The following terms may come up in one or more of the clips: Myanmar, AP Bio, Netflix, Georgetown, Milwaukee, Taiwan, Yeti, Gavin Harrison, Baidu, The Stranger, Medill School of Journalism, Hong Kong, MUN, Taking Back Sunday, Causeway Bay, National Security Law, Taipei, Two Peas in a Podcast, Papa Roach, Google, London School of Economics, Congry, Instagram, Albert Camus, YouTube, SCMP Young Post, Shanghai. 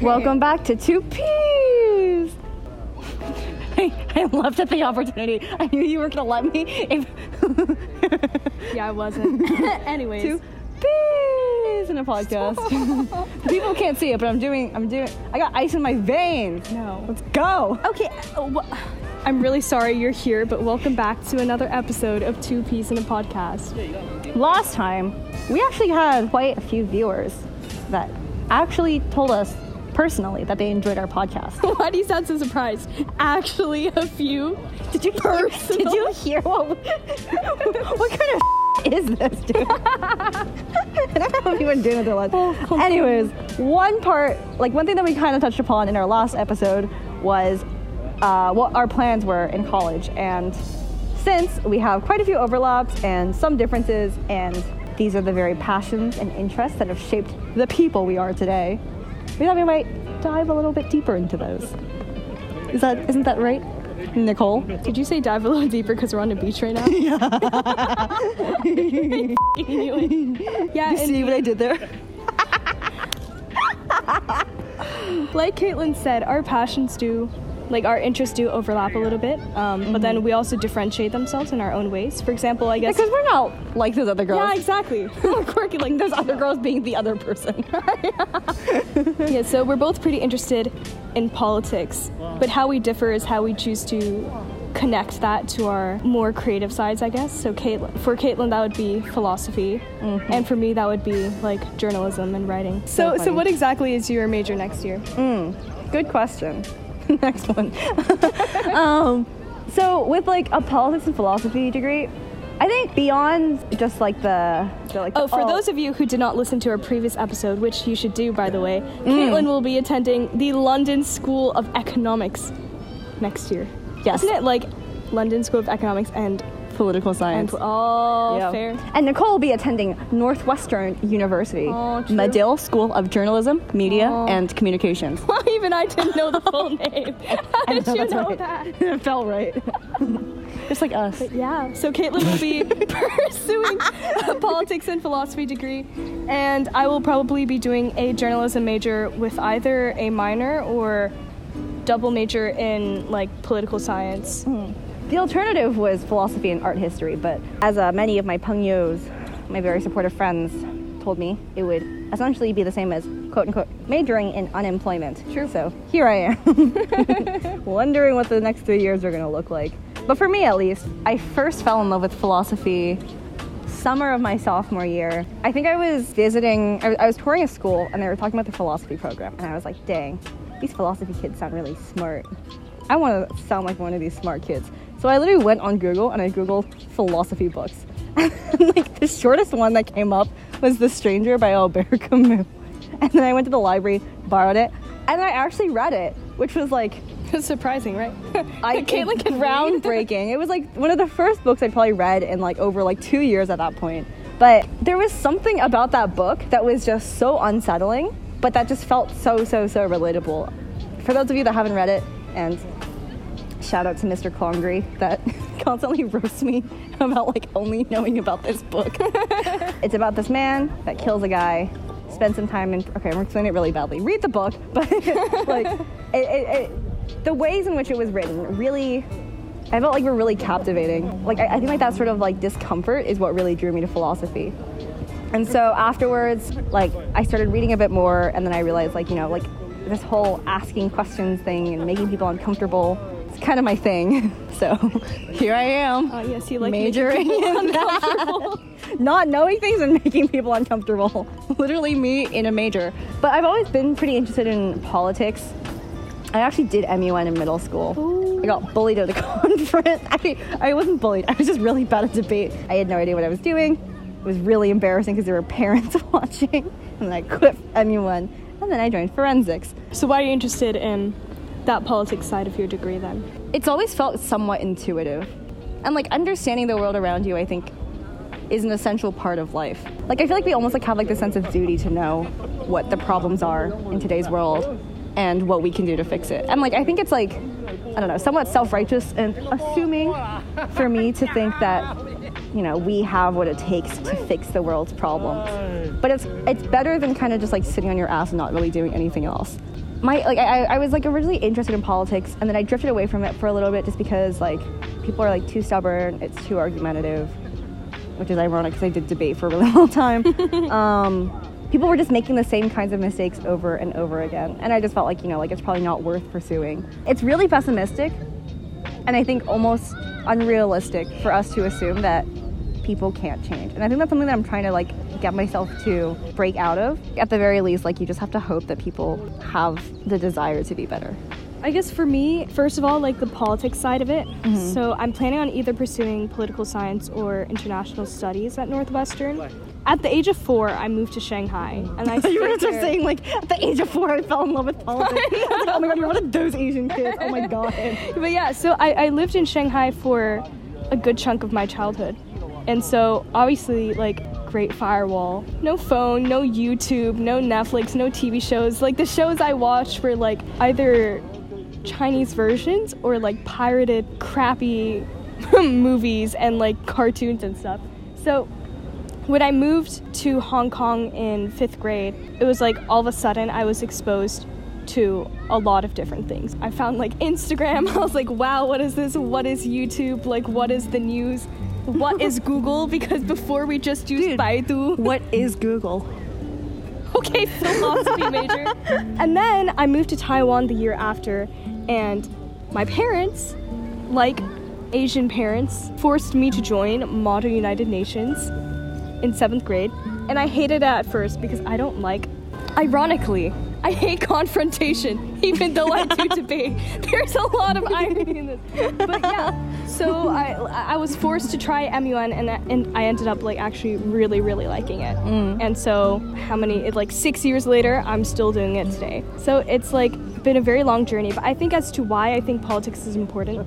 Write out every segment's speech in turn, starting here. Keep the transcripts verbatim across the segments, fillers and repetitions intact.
Welcome back to Two Peas. I, I laughed at the opportunity. I knew you were going to let me. If... yeah, I wasn't. Anyways. Two Peas in a podcast. People can't see it, but I'm doing, I'm doing, I got ice in my veins. No. Let's go. Okay. Oh, wh- I'm really sorry you're here, but welcome back to another episode of Two Peas in a Podcast. Last time, we actually had quite a few viewers that actually told us personally that they enjoyed our podcast. Why do you sound so surprised? Actually, a few. Did you hear, did you hear what? What kind of is this, dude? I don't know what you were doing with their lives. Oh, anyways, one part, like one thing that we kind of touched upon in our last episode was uh, what our plans were in college, and since we have quite a few overlaps and some differences, and these are the very passions and interests that have shaped the people we are today. We thought we might dive a little bit deeper into those. Is that, isn't that right, Nicole? Did you say dive a little deeper because we're on the beach right now? Yeah. Yeah. You see what I did there? Like Caitlin said, our passions do, like our interests do overlap a little bit, um, mm-hmm. but then we also differentiate themselves in our own ways. For example, I guess... Because yeah, we're not like those other girls. Yeah, exactly. We're quirky like those other girls being the other person. Yeah, so we're both pretty interested in politics, but how we differ is how we choose to connect that to our more creative sides, I guess. So Caitlin, for Caitlin, that would be philosophy, mm-hmm. and for me, that would be like journalism and writing. So, so, so what exactly is your major next year? Mm, good question. Next one. um, so with like a politics and philosophy degree, I think beyond just like the... the like oh, the, for oh. those of you who did not listen to our previous episode, which you should do, by the way, mm. Caitlin will be attending the London School of Economics next year. Yes. Isn't it like London School of Economics and... Political science. And, oh, yeah. Fair. And Nicole will be attending Northwestern University, oh, Medill School of Journalism, Media, oh. and Communications. Well, even I didn't know the full name. How I did know, you know right. that? It felt right. Just like us. But yeah. So Caitlin will be pursuing a politics and philosophy degree, and I will probably be doing a journalism major with either a minor or double major in like political science. Mm. The alternative was philosophy and art history, but as uh, many of my pengyo's, my very supportive friends, told me, it would essentially be the same as, quote-unquote, majoring in unemployment. True. So here I am, wondering what the next three years are going to look like. But for me, at least, I first fell in love with philosophy summer of my sophomore year. I think I was visiting, I was, I was touring a school, and they were talking about the philosophy program, and I was like, dang, these philosophy kids sound really smart. I want to sound like one of these smart kids. So I literally went on Google and I Googled philosophy books. And like the shortest one that came up was The Stranger by Albert Camus. And then I went to the library, borrowed it, and I actually read it, which was like... It's surprising, right? I Caitlin can read. Groundbreaking. It was like one of the first books I'd probably read in like over like two years at that point. But there was something about that book that was just so unsettling, but that just felt so, so, so relatable. For those of you that haven't read it, and... shout out to Mister Congry that constantly roasts me about like only knowing about this book. It's about this man that kills a guy, spends some time in... Okay, I'm explaining it really badly. Read the book, but like it, it, it, the ways in which it was written really... I felt like were really captivating. Like I, I think like that sort of like discomfort is what really drew me to philosophy. And so afterwards, like I started reading a bit more, and then I realized like, you know, like this whole asking questions thing and making people uncomfortable... It's kind of my thing, so here I am, oh, yes, you like majoring in that, not knowing things and making people uncomfortable, literally me in a major. But I've always been pretty interested in politics. I actually did M U N in middle school. Ooh. I got bullied at a conference. I, I wasn't bullied, I was just really bad at debate. I had no idea what I was doing. It was really embarrassing because there were parents watching, and then I quit M U N, and then I joined forensics. So why are you interested in that politics side of your degree then? It's always felt somewhat intuitive. And like understanding the world around you, I think, is an essential part of life. Like I feel like we almost like have like this sense of duty to know what the problems are in today's world and what we can do to fix it. And like I think it's like, I don't know, somewhat self-righteous and assuming for me to think that, you know, we have what it takes to fix the world's problems. But it's it's better than kind of just like sitting on your ass and not really doing anything else. my like I, I was like originally interested in politics, and then I drifted away from it for a little bit just because like people are like too stubborn, it's too argumentative, which is ironic because I did debate for a really long time. um, people were just making the same kinds of mistakes over and over again, and I just felt like, you know, like it's probably not worth pursuing. It's really pessimistic, and I think almost unrealistic for us to assume that people can't change. And I think that's something that I'm trying to like get myself to break out of. At the very least, like you just have to hope that people have the desire to be better. I guess for me, first of all, like the politics side of it. Mm-hmm. So I'm planning on either pursuing political science or international studies at Northwestern. At the age of four, I moved to Shanghai, and I you were just saying like at the age of four, I fell in love with politics. I was like, oh my god, you're one of those Asian kids. Oh my god. But yeah, so I, I lived in Shanghai for a good chunk of my childhood. And so, obviously, like, Great Firewall. No phone, no YouTube, no Netflix, no T V shows. Like, the shows I watched were, like, either Chinese versions or, like, pirated, crappy movies and, like, cartoons and stuff. So, when I moved to Hong Kong in fifth grade, it was, like, all of a sudden I was exposed to a lot of different things. I found, like, Instagram. I was like, wow, what is this? What is YouTube? Like, what is the news? What is Google? Because before we just used Dude, Baidu. What is Google? Okay, philosophy major. And then I moved to Taiwan the year after, and my parents, like Asian parents, forced me to join Model United Nations in seventh grade. And I hated it at first because I don't like, ironically, I hate confrontation, even though I do debate. There's a lot of irony in this. But yeah, so I I was forced to try M U N, and and I ended up like actually really really liking it. Mm. And so how many it, like six years later, I'm still doing it today. So it's like been a very long journey. But I think as to why I think politics is important,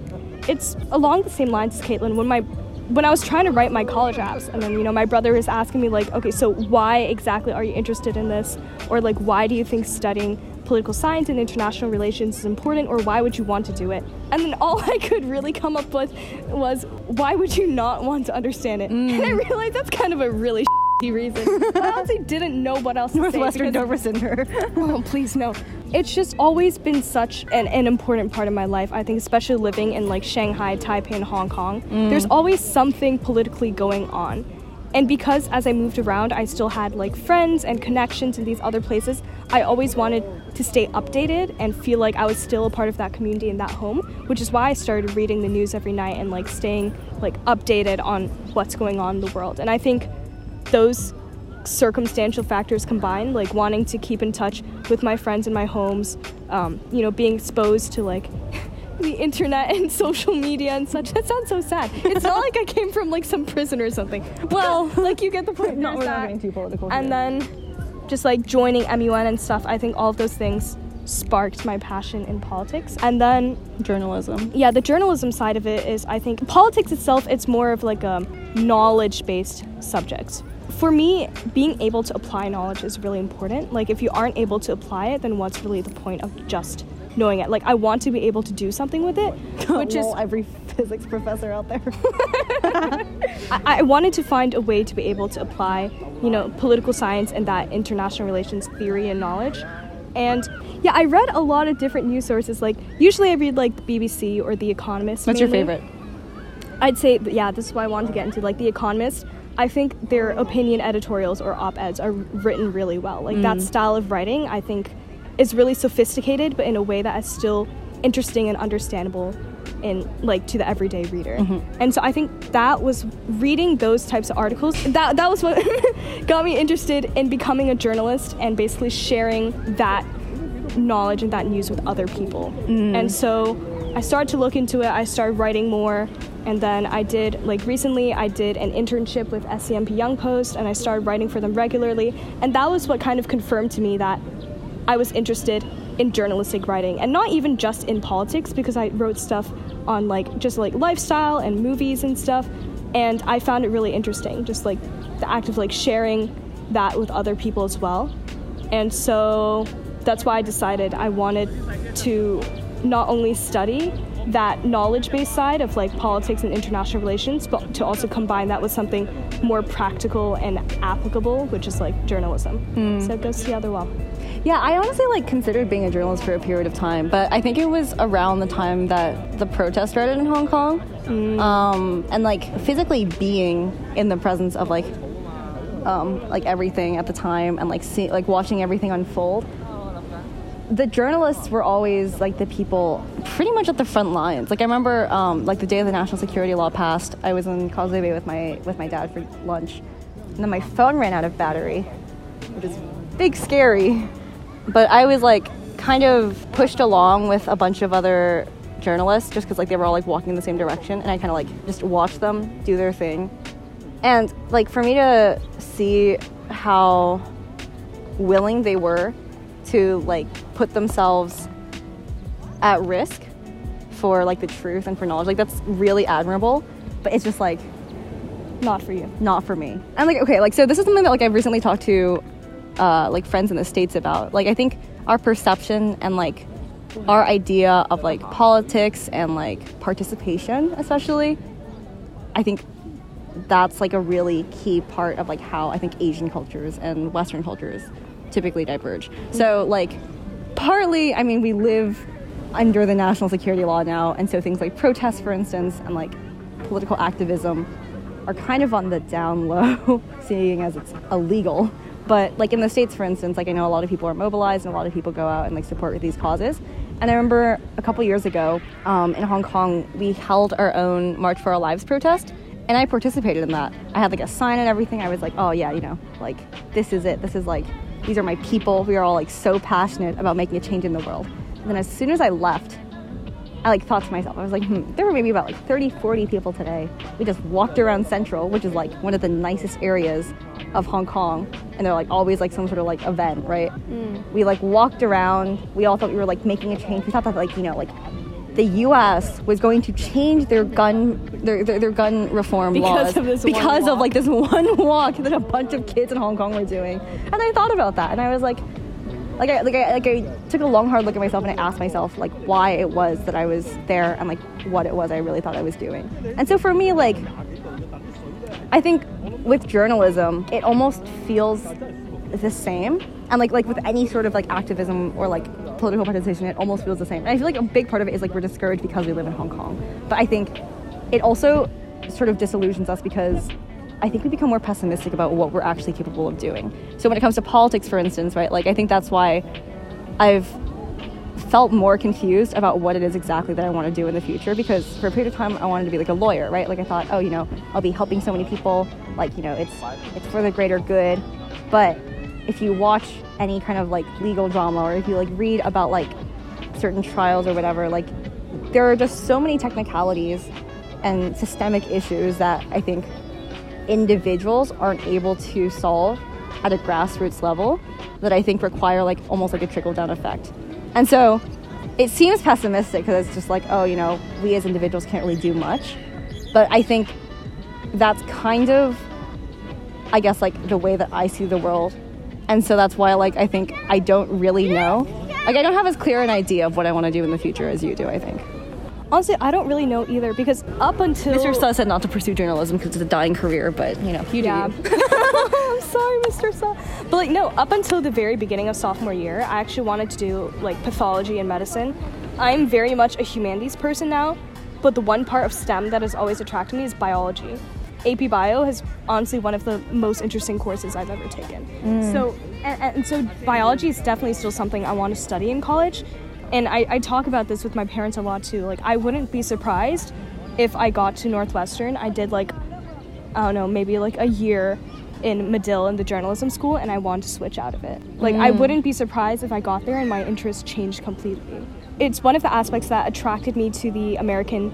it's along the same lines as Caitlin. When my When I was trying to write my college apps, and then, you know, my brother was asking me, like, okay, so why exactly are you interested in this? Or, like, why do you think studying political science and international relations is important? Or why would you want to do it? And then all I could really come up with was, why would you not want to understand it? Mm. And I realized that's kind of a really shitty reason. I honestly didn't know what else to Northwestern say. Northwestern, don't rescind her. Oh, please, no. It's just always been such an, an important part of my life. I think especially living in like Shanghai, Taipei, and Hong Kong, mm. there's always something politically going on. And because as I moved around, I still had like friends and connections in these other places, I always wanted to stay updated and feel like I was still a part of that community and that home, which is why I started reading the news every night and like staying like updated on what's going on in the world. And I think those circumstantial factors combined, like wanting to keep in touch with my friends in my homes, um, you know, being exposed to like the internet and social media and such. That sounds so sad. It's not like I came from like some prison or something. Well, like you get the point. Not that. Getting too political. And then just like joining M U N and stuff. I think all of those things sparked my passion in politics. And then journalism. Yeah, the journalism side of it is, I think politics itself, it's more of like a knowledge-based subject. For me, being able to apply knowledge is really important. Like, if you aren't able to apply it, then what's really the point of just knowing it? Like, I want to be able to do something with it, which is every physics professor out there. I-, I wanted to find a way to be able to apply, you know, political science and that international relations theory and knowledge. And yeah, I read a lot of different news sources. Like, usually I read like the B B C or The Economist. What's mainly your favorite? I'd say, yeah, this is what I wanted to get into, like The Economist. I think their opinion editorials or op-eds are written really well. Like, mm. that style of writing, I think, is really sophisticated, but in a way that is still interesting and understandable in, like, to the everyday reader. Mm-hmm. And so I think that was reading those types of articles. That, that was what got me interested in becoming a journalist and basically sharing that knowledge and that news with other people. Mm. And so I started to look into it. I started writing more. And then I did, like recently, I did an internship with S C M P Young Post, and I started writing for them regularly. And that was what kind of confirmed to me that I was interested in journalistic writing, and not even just in politics, because I wrote stuff on like just like lifestyle and movies and stuff. And I found it really interesting, just like the act of like sharing that with other people as well. And so that's why I decided I wanted to not only study that knowledge-based side of like politics and international relations, but to also combine that with something more practical and applicable, which is like journalism. Mm. So go see other well. Yeah, I honestly like considered being a journalist for a period of time, but I think it was around the time that the protest started in Hong Kong. Mm. Um, and like physically being in the presence of like um, like everything at the time and like see, like watching everything unfold. The journalists were always like the people pretty much at the front lines. Like I remember um, like the day the National Security Law passed, I was in Causeway Bay with my with my dad for lunch. And then my phone ran out of battery, which is big scary. But I was like kind of pushed along with a bunch of other journalists just because like they were all like walking in the same direction, and I kind of like just watched them do their thing. And like for me to see how willing they were to like put themselves at risk for like the truth and for knowledge, like that's really admirable, but it's just like not for you, not for me. And like, okay, like so this is something that like I've recently talked to uh like friends in the States about. Like I think our perception and like our idea of like politics and like participation, especially, I think that's like a really key part of like how I think Asian cultures and Western cultures typically diverge. So like partly, I mean, we live under the National Security Law now, and so things like protests, for instance, and like political activism are kind of on the down low, seeing as it's illegal. But like in the States, for instance, like I know a lot of people are mobilized and a lot of people go out and like support these causes. And I remember a couple years ago um, in Hong Kong, we held our own March for Our Lives protest. And I participated in that. I had like a sign and everything. I was like, oh yeah, you know, like this is it. This is like, these are my people. We are all like so passionate about making a change in the world. And then as soon as I left, I like thought to myself, I was like, hmm, there were maybe about like thirty, forty people today. We just walked around Central, which is like one of the nicest areas of Hong Kong. And they're like always like some sort of like event, right? Mm. We like walked around. We all thought we were like making a change. We thought that like, you know, like the U S was going to change their gun, their their, their gun reform because laws of this because of walk. like this one walk that a bunch of kids in Hong Kong were doing. And I thought about that, and I was like, Like I, like, I, like I took a long, hard look at myself, and I asked myself, like, why it was that I was there and, like, what it was I really thought I was doing. And so for me, like, I think with journalism, it almost feels the same. And, like, like with any sort of, like, activism or, like, political participation, it almost feels the same. And I feel like a big part of it is, like, we're discouraged because we live in Hong Kong. But I think it also sort of disillusions us because I think we become more pessimistic about what we're actually capable of doing. So when it comes to politics, for instance, right, like I think that's why I've felt more confused about what it is exactly that I want to do in the future, because for a period of time I wanted to be like a lawyer, right? Like I thought, oh, you know, I'll be helping so many people, like, you know, it's it's for the greater good. But if you watch any kind of like legal drama, or if you like read about like certain trials or whatever, like there are just so many technicalities and systemic issues that I think individuals aren't able to solve at a grassroots level, that I think require like almost like a trickle-down effect. And so it seems pessimistic because it's just like, oh, you know, we as individuals can't really do much. But I think that's kind of, I guess, like the way that I see the world. And so that's why, like, I think I don't really know, like I don't have as clear an idea of what I want to do in the future as you do, I think. Honestly, I don't really know either, because up until... Mister Sa said not to pursue journalism because it's a dying career, but, you know, you yeah. do. I'm sorry, Mister Sa. But, like, no, up until the very beginning of sophomore year, I actually wanted to do, like, pathology and medicine. I'm very much a humanities person now, but the one part of STEM that has always attracted me is biology. A P Bio is honestly one of the most interesting courses I've ever taken. Mm. So, and, and so biology is definitely still something I want to study in college. And I, I talk about this with my parents a lot too. Like, I wouldn't be surprised if I got to Northwestern. I did like, I don't know, maybe like a year in Medill in the journalism school, and I wanted to switch out of it. Like, mm. I wouldn't be surprised if I got there and my interests changed completely. It's one of the aspects that attracted me to the American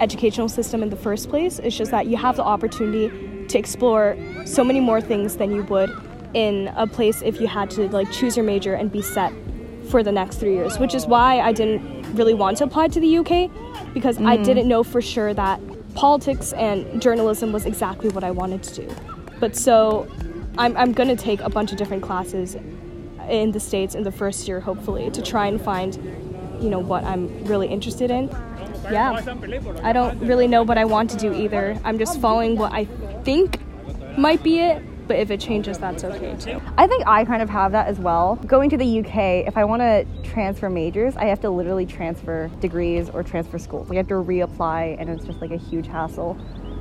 educational system in the first place. It's just that you have the opportunity to explore so many more things than you would in a place if you had to like choose your major and be set for the next three years, which is why I didn't really want to apply to the U K, because mm. I didn't know for sure that politics and journalism was exactly what I wanted to do. But so I'm, I'm going to take a bunch of different classes in the States in the first year, hopefully, to try and find, you know, what I'm really interested in. Yeah, I don't really know what I want to do either. I'm just following what I think might be it, But if it changes, that's okay too. I think I kind of have that as well. Going to the U K, if I want to transfer majors, I have to literally transfer degrees or transfer schools. Like, I have to reapply, and it's just like a huge hassle.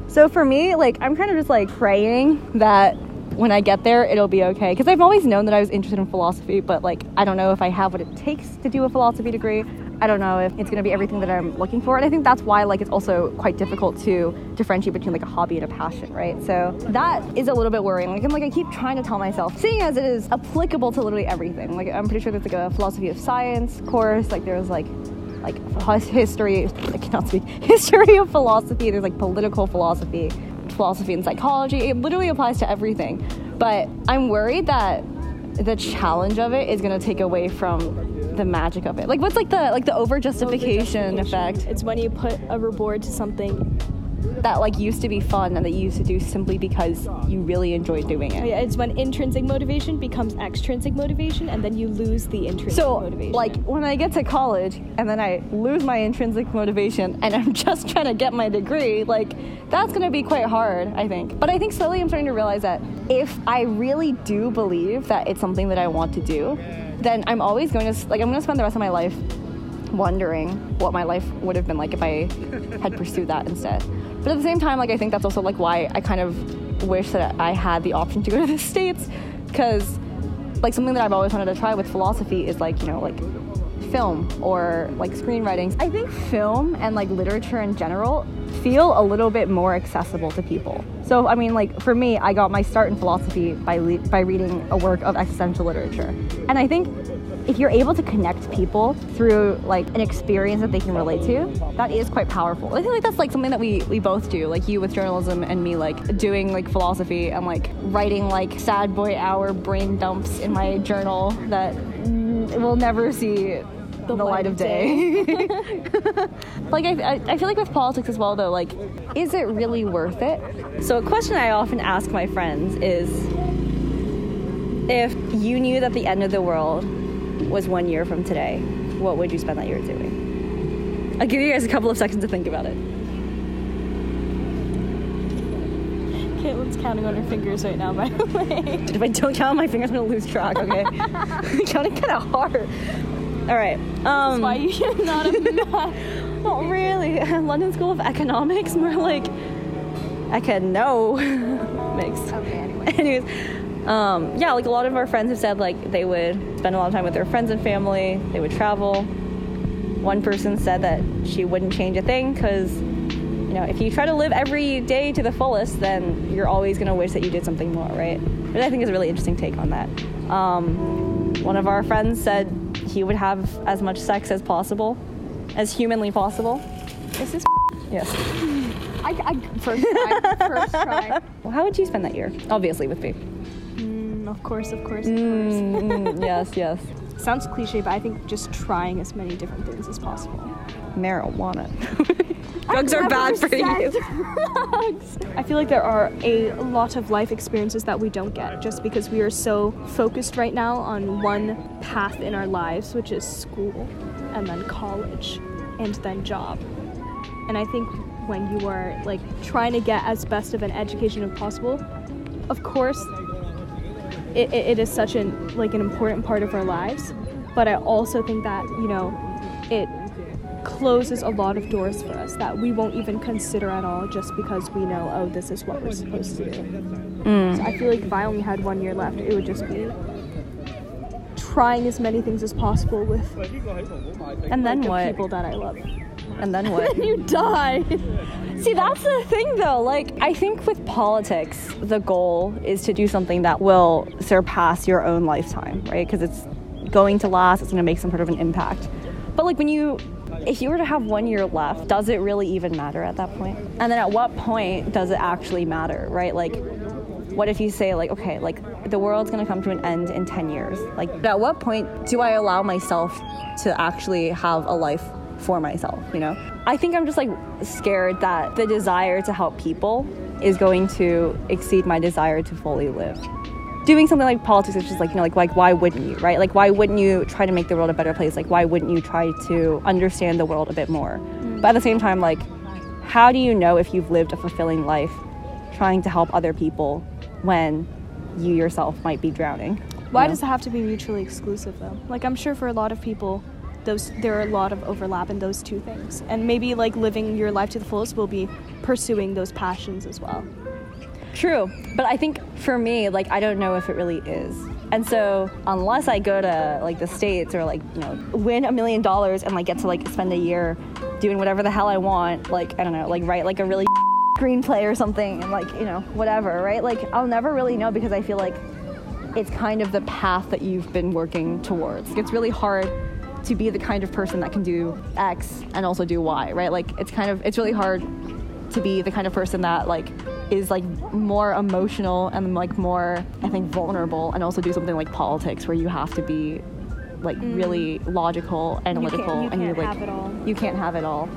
So for me, like, I'm kind of just like praying that when I get there, it'll be okay. Because I've always known that I was interested in philosophy, but like, I don't know if I have what it takes to do a philosophy degree. I don't know if it's going to be everything that I'm looking for. And I think that's why, like, it's also quite difficult to differentiate between like a hobby and a passion, right? So that is a little bit worrying. Like, I'm like, I keep trying to tell myself, seeing as it is applicable to literally everything. Like, I'm pretty sure there's like a philosophy of science course. Like, there's like, like history, I cannot speak, history of philosophy. There's like political philosophy, philosophy and psychology. It literally applies to everything. But I'm worried that the challenge of it is going to take away from the magic of it. Like, what's like the like the over justification effect? It's when you put a reward to something that like used to be fun and that you used to do simply because you really enjoy doing it. Yeah, it's when intrinsic motivation becomes extrinsic motivation, and then you lose the intrinsic so, motivation. So like when I get to college and then I lose my intrinsic motivation and I'm just trying to get my degree, like that's going to be quite hard, I think. But I think slowly I'm starting to realize that if I really do believe that it's something that I want to do, then I'm always going to, like, I'm going to spend the rest of my life wondering what my life would have been like if I had pursued that instead. But at the same time, like, I think that's also, like, why I kind of wish that I had the option to go to the States, because, like, something that I've always wanted to try with philosophy is, like, you know, like, film or, like, screenwriting. I think film and, like, literature in general feel a little bit more accessible to people. So, I mean, like, for me, I got my start in philosophy by le- by reading a work of existential literature. And I think if you're able to connect people through, like, an experience that they can relate to, that is quite powerful. I feel like that's, like, something that we, we both do, like, you with journalism and me, like, doing, like, philosophy and, like, writing, like, sad boy hour brain dumps in my journal that will never see the, the light, light of day. day. Like, I, I feel like with politics as well, though, like, is it really worth it? So a question I often ask my friends is, if you knew that the end of the world was one year from today, what would you spend that year doing? I'll give you guys a couple of seconds to think about it. Caitlin's counting on her fingers right now, by the way. Dude, if I don't count on my fingers, I'm going to lose track, okay? Counting kind of hard. All right. Um, That's why you're not a math. Not really. London School of Economics, more like I can know. Mix. Okay, anyway. Anyways, um, yeah, like a lot of our friends have said, like, they would spend a lot of time with their friends and family. They would travel. One person said that she wouldn't change a thing because, you know, if you try to live every day to the fullest, then you're always going to wish that you did something more, right? Which I think is a really interesting take on that. Um, one of our friends said he would have as much sex as possible, as humanly possible. Is this yes. I, I first try, first try. Well, how would you spend that year? Obviously with me. Mm, of course, of course, of mm, course. yes, yes. Sounds cliche, but I think just trying as many different things as possible. Marijuana. Drugs are bad for you. Drugs. I feel like there are a lot of life experiences that we don't get just because we are so focused right now on one path in our lives, which is school and then college and then job. And I think when you are like trying to get as best of an education as possible, of course, it, it, it is such an like an important part of our lives. But I also think that, you know, it closes a lot of doors for us that we won't even consider at all just because we know, oh, this is what we're supposed to do. Mm. So I feel like if I only had one year left, it would just be trying as many things as possible with and then like, what? The people that I love. And then what? Then you die. See, that's the thing, though. Like, I think with politics, the goal is to do something that will surpass your own lifetime, right? Because it's going to last. It's going to make some sort of an impact. But, like, when you... if you were to have one year left, does it really even matter at that point? And then at what point does it actually matter, right? Like, what if you say, like, okay, like, the world's going to come to an end in ten years. Like, at what point do I allow myself to actually have a life for myself, you know? I think I'm just, like, scared that the desire to help people is going to exceed my desire to fully live. Doing something like politics is just like, you know, like, like, why wouldn't you, right? Like, why wouldn't you try to make the world a better place? Like, why wouldn't you try to understand the world a bit more? But at the same time, like, how do you know if you've lived a fulfilling life trying to help other people when you yourself might be drowning. Why you know? does it have to be mutually exclusive, though? Like, I'm sure for a lot of people, those there are a lot of overlap in those two things. And maybe, like, living your life to the fullest will be pursuing those passions as well. True. But I think for me, like, I don't know if it really is. And so unless I go to, like, the States or, like, you know, win a million dollars and, like, get to, like, spend a year doing whatever the hell I want, like, I don't know, like, write, like, a really screenplay or something and, like, you know, whatever, right? Like, I'll never really know because I feel like it's kind of the path that you've been working towards. Like, it's really hard to be the kind of person that can do X and also do Y, right? Like, it's kind of, it's really hard to be the kind of person that, like, is, like, more emotional and, like, more, I think, vulnerable, and also do something like politics where you have to be, like, mm. really logical, analytical, you can't, you and you're like, have it all. You can't have it all.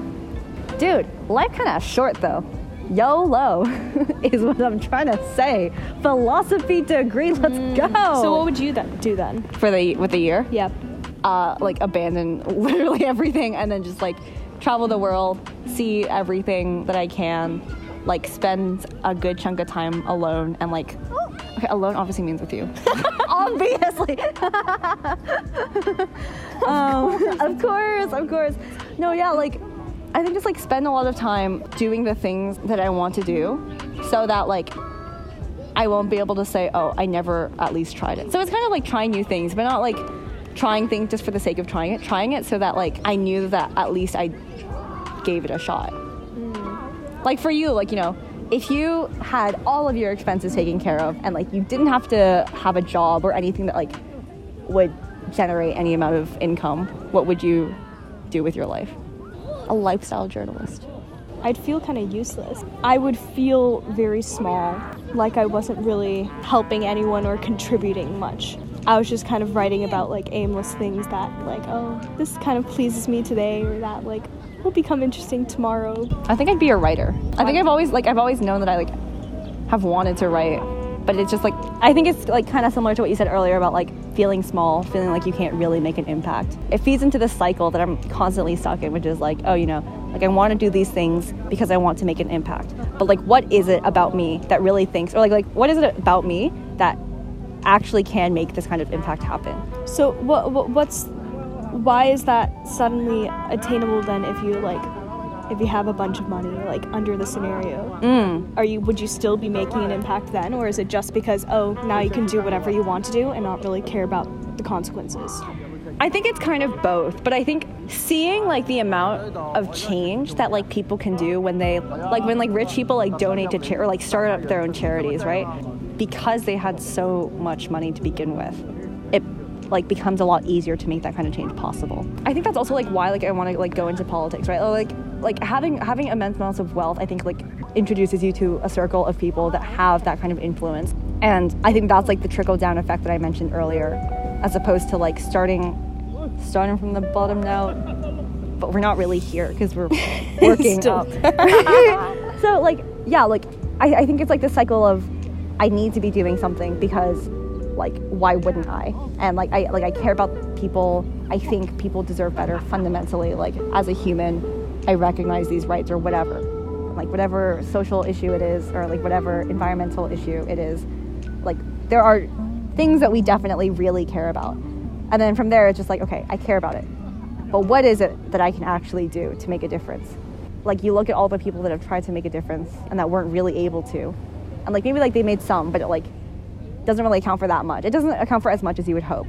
Dude, life kind of short, though. YOLO is what I'm trying to say. Philosophy degree, let's mm. go. So what would you then do then? For the, with the year? Yep. Uh, like, abandon literally everything and then just, like, travel the world, see everything that I can, like, spend a good chunk of time alone and, like, okay, alone obviously means with you. Obviously. um, of course, of course. No, yeah, like, I think just, like, spend a lot of time doing the things that I want to do so that, like, I won't be able to say, oh, I never at least tried it. So it's kind of like trying new things, but not, like, trying things just for the sake of trying it. Trying it so that, like, I knew that at least I gave it a shot. Like, for you, like, you know, if you had all of your expenses taken care of and, like, you didn't have to have a job or anything that, like, would generate any amount of income, what would you do with your life? A lifestyle journalist. I'd feel kind of useless. I would feel very small, like I wasn't really helping anyone or contributing much. I was just kind of writing about, like, aimless things that, like, oh, this kind of pleases me today, or that, like, will become interesting tomorrow. I think I'd be a writer. I think I've always, like, I've always known that I, like, have wanted to write, but it's just, like, I think it's, like, kind of similar to what you said earlier about, like, feeling small, feeling like you can't really make an impact. It feeds into this cycle that I'm constantly stuck in, which is, like, oh, you know, like, I want to do these things because I want to make an impact, but, like, what is it about me that really thinks, or, like, like what is it about me that actually can make this kind of impact happen? So what, what what's why is that suddenly attainable then if you, like, if you have a bunch of money, like, under the scenario? Mm. Are you, would you still be making an impact then? Or is it just because, oh, now you can do whatever you want to do and not really care about the consequences? I think it's kind of both, but I think seeing, like, the amount of change that, like, people can do when they, like, when, like, rich people, like, donate to charity, or, like, start up their own charities, right? Because they had so much money to begin with, it, like, becomes a lot easier to make that kind of change possible. I think that's also, like, why, like, I want to, like, go into politics, right? Like, like having having immense amounts of wealth, I think, like, introduces you to a circle of people that have that kind of influence. And I think that's, like, the trickle-down effect that I mentioned earlier, as opposed to, like, starting starting from the bottom now, but we're not really here because we're working up. So, like, yeah, like, I, I think it's, like, the cycle of I need to be doing something because, like, why wouldn't I? And, like, I like I care about people. I think people deserve better fundamentally. Like, as a human, I recognize these rights, or whatever, like, whatever social issue it is, or, like, whatever environmental issue it is. Like, there are things that we definitely really care about, and then from there it's just like, okay, I care about it, but what is it that I can actually do to make a difference? Like, you look at all the people that have tried to make a difference and that weren't really able to, and, like, maybe, like, they made some, but it, like, doesn't really account for that much. It doesn't account for as much as you would hope.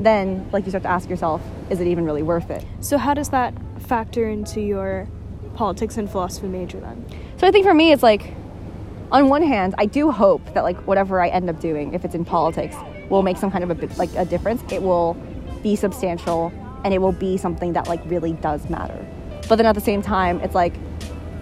Then, like, you start to ask yourself, is it even really worth it? So how does that factor into your politics and philosophy major then? So I think for me it's, like, on one hand, I do hope that, like, whatever I end up doing, if it's in politics, will make some kind of a, like, a difference. It will be substantial and it will be something that, like, really does matter. But then at the same time, it's like,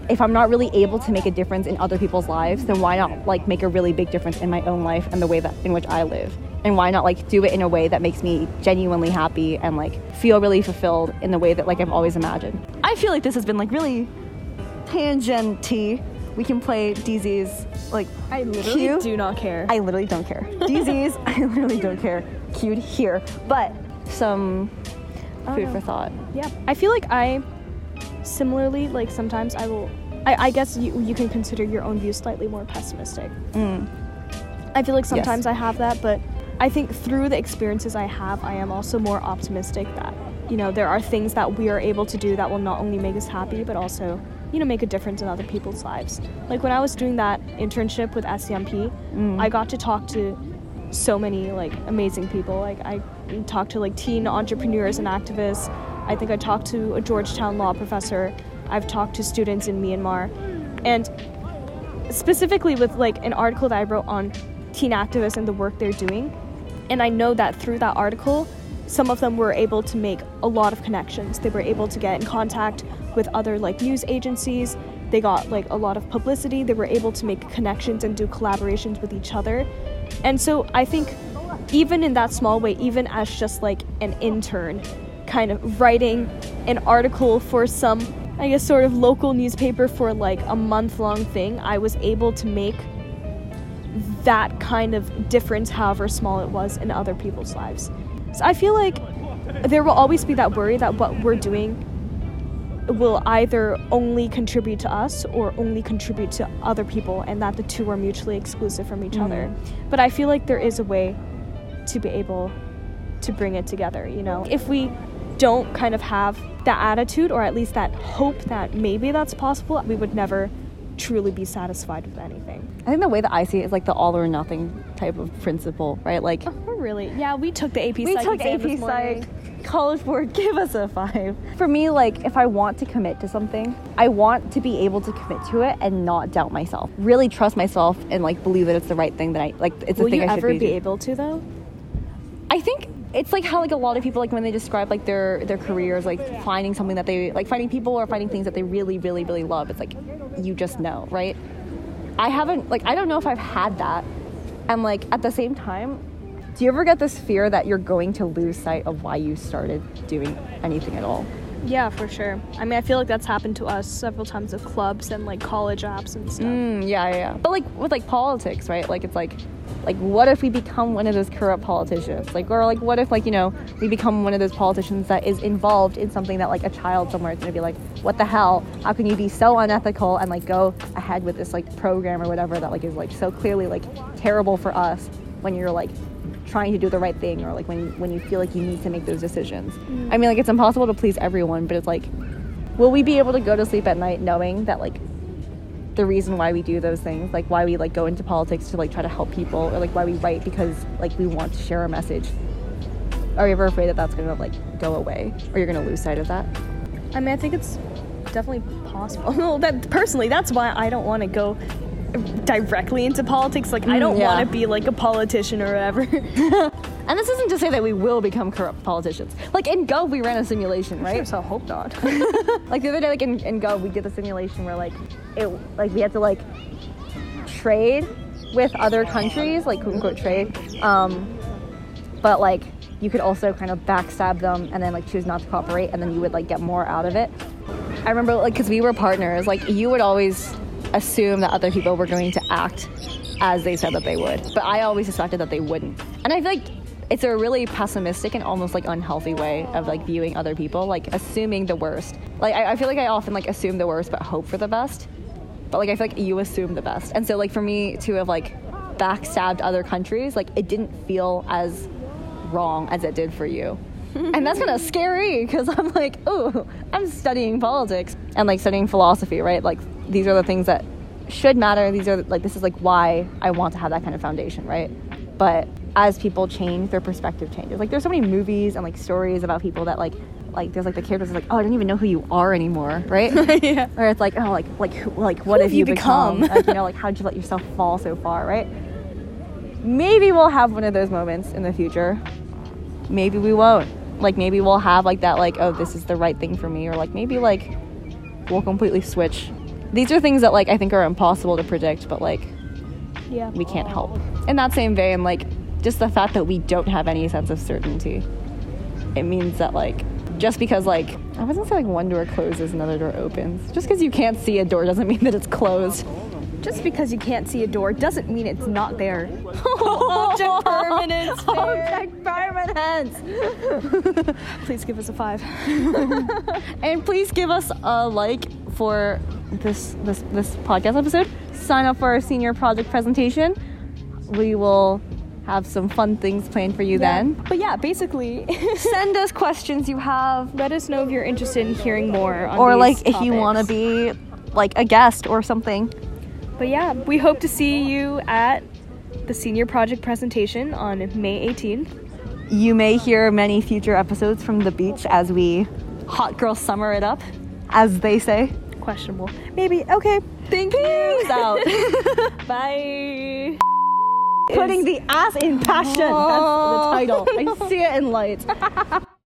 if I'm not really able to make a difference in other people's lives, then why not, like, make a really big difference in my own life and the way that in which I live? And why not, like, do it in a way that makes me genuinely happy and, like, feel really fulfilled in the way that, like, I've always imagined? I feel like this has been, like, really tangent-y. We can play D Z's, like, I literally Q. do not care. I literally don't care. D Z's, I literally don't care. Cued here. But some food uh, for thought. Yeah. I feel like I... Similarly, like, sometimes I will... I, I guess you, you can consider your own views slightly more pessimistic. Mm. I feel like sometimes yes. I have that, but I think through the experiences I have, I am also more optimistic that, you know, there are things that we are able to do that will not only make us happy, but also, you know, make a difference in other people's lives. Like when I was doing that internship with S C M P, mm. I got to talk to so many like amazing people. Like I talked to like teen entrepreneurs and activists. I think I talked to a Georgetown law professor. I've talked to students in Myanmar. And specifically with like an article that I wrote on teen activists and the work they're doing. And I know that through that article, some of them were able to make a lot of connections. They were able to get in contact with other like news agencies. They got like a lot of publicity. They were able to make connections and do collaborations with each other. And so I think even in that small way, even as just like an intern, kind of writing an article for some, I guess, sort of local newspaper for like a month-long thing, I was able to make that kind of difference, however small it was, in other people's lives. So I feel like there will always be that worry that what we're doing will either only contribute to us or only contribute to other people, and that the two are mutually exclusive from each mm-hmm. other. But I feel like there is a way to be able to bring it together, you know? If we don't kind of have that attitude, or at least that hope that maybe that's possible, we would never truly be satisfied with anything. I think the way that I see it is like the all or nothing type of principle, right? Like, oh, really? Yeah, we took the A P Psych We took A P Psych. College board, give us a five. For me, like, if I want to commit to something, I want to be able to commit to it and not doubt myself. Really trust myself and, like, believe that it's the right thing that I, like, it's the Will thing I should be Will you ever be able to, though? I think it's like how like a lot of people like when they describe like their their careers, like finding something that they like finding people or finding things that they really really really love. It's like you just know, right? I haven't like I don't know if I've had that. And like at the same time, do you ever get this fear that you're going to lose sight of why you started doing anything at all? Yeah, for sure. I mean, I feel like that's happened to us several times with clubs and like college apps and stuff. Mm, yeah, yeah, yeah. But like with like politics, right? Like it's like, like what if we become one of those corrupt politicians? Like, or like what if like, you know, we become one of those politicians that is involved in something that like a child somewhere is going to be like, what the hell? How can you be so unethical and like go ahead with this like program or whatever that like is like so clearly like terrible for us when you're like trying to do the right thing, or like when when you feel like you need to make those decisions. Mm. I mean, like, it's impossible to please everyone, but it's like, will we be able to go to sleep at night knowing that like the reason why we do those things, like why we like go into politics to like try to help people, or like why we write because like we want to share a message, are you ever afraid that that's gonna like go away, or you're gonna lose sight of that? I mean, I think it's definitely possible. Well, that personally, that's why I don't want to go directly into politics. Like, I don't yeah. want to be like a politician or whatever. And this isn't to say that we will become corrupt politicians. Like in Gov, we ran a simulation, right? Sure, so I hope not. Like the other day, like in, in Gov, we did the simulation where like it like we had to like trade with other countries, like quote unquote trade, um, but like you could also kind of backstab them and then like choose not to cooperate, and then you would like get more out of it. I remember like because we were partners, like you would always assume that other people were going to act as they said that they would. But I always suspected that they wouldn't. And I feel like it's a really pessimistic and almost like unhealthy way of like viewing other people, like assuming the worst. Like I, I feel like I often like assume the worst but hope for the best. But like I feel like you assume the best. And so like for me to have like backstabbed other countries, like it didn't feel as wrong as it did for you. And that's kind of scary because I'm like, oh, I'm studying politics and like studying philosophy, right? Like these are the things that should matter. These are like, this is like why I want to have that kind of foundation, right? But as people change, their perspective changes. Like there's so many movies and like stories about people that like, like there's like the characters like, oh, I don't even know who you are anymore, right? Yeah. Or it's like, oh, like like like what who have you become? become? Like, you know, like how'd you let yourself fall so far, right? Maybe we'll have one of those moments in the future. Maybe we won't. Like maybe we'll have like that like, oh, this is the right thing for me, or like maybe like we'll completely switch. These are things that like I think are impossible to predict, but like yeah. we can't help. In that same vein, like just the fact that we don't have any sense of certainty, it means that like just because like I wasn't saying like one door closes, another door opens. Just because you can't see a door doesn't mean that it's closed. Just because you can't see a door doesn't mean it's not there. Object permanence. Object permanence. Please give us a five. And please give us a like for this this this podcast episode. Sign up for our senior project presentation. we will have some fun things planned for you yeah. then. But yeah, basically, send us questions you have. Let us know if you're interested in hearing more on Or these like topics. If you want to be like a guest or something. But yeah, we hope to see you at the senior project presentation on May eighteenth. You may hear many future episodes from the beach as we hot girl summer it up, as they say. Questionable. Maybe. Okay. Thank you. out. Bye. Putting the ass in passion. Oh. That's the title. I see it in lights.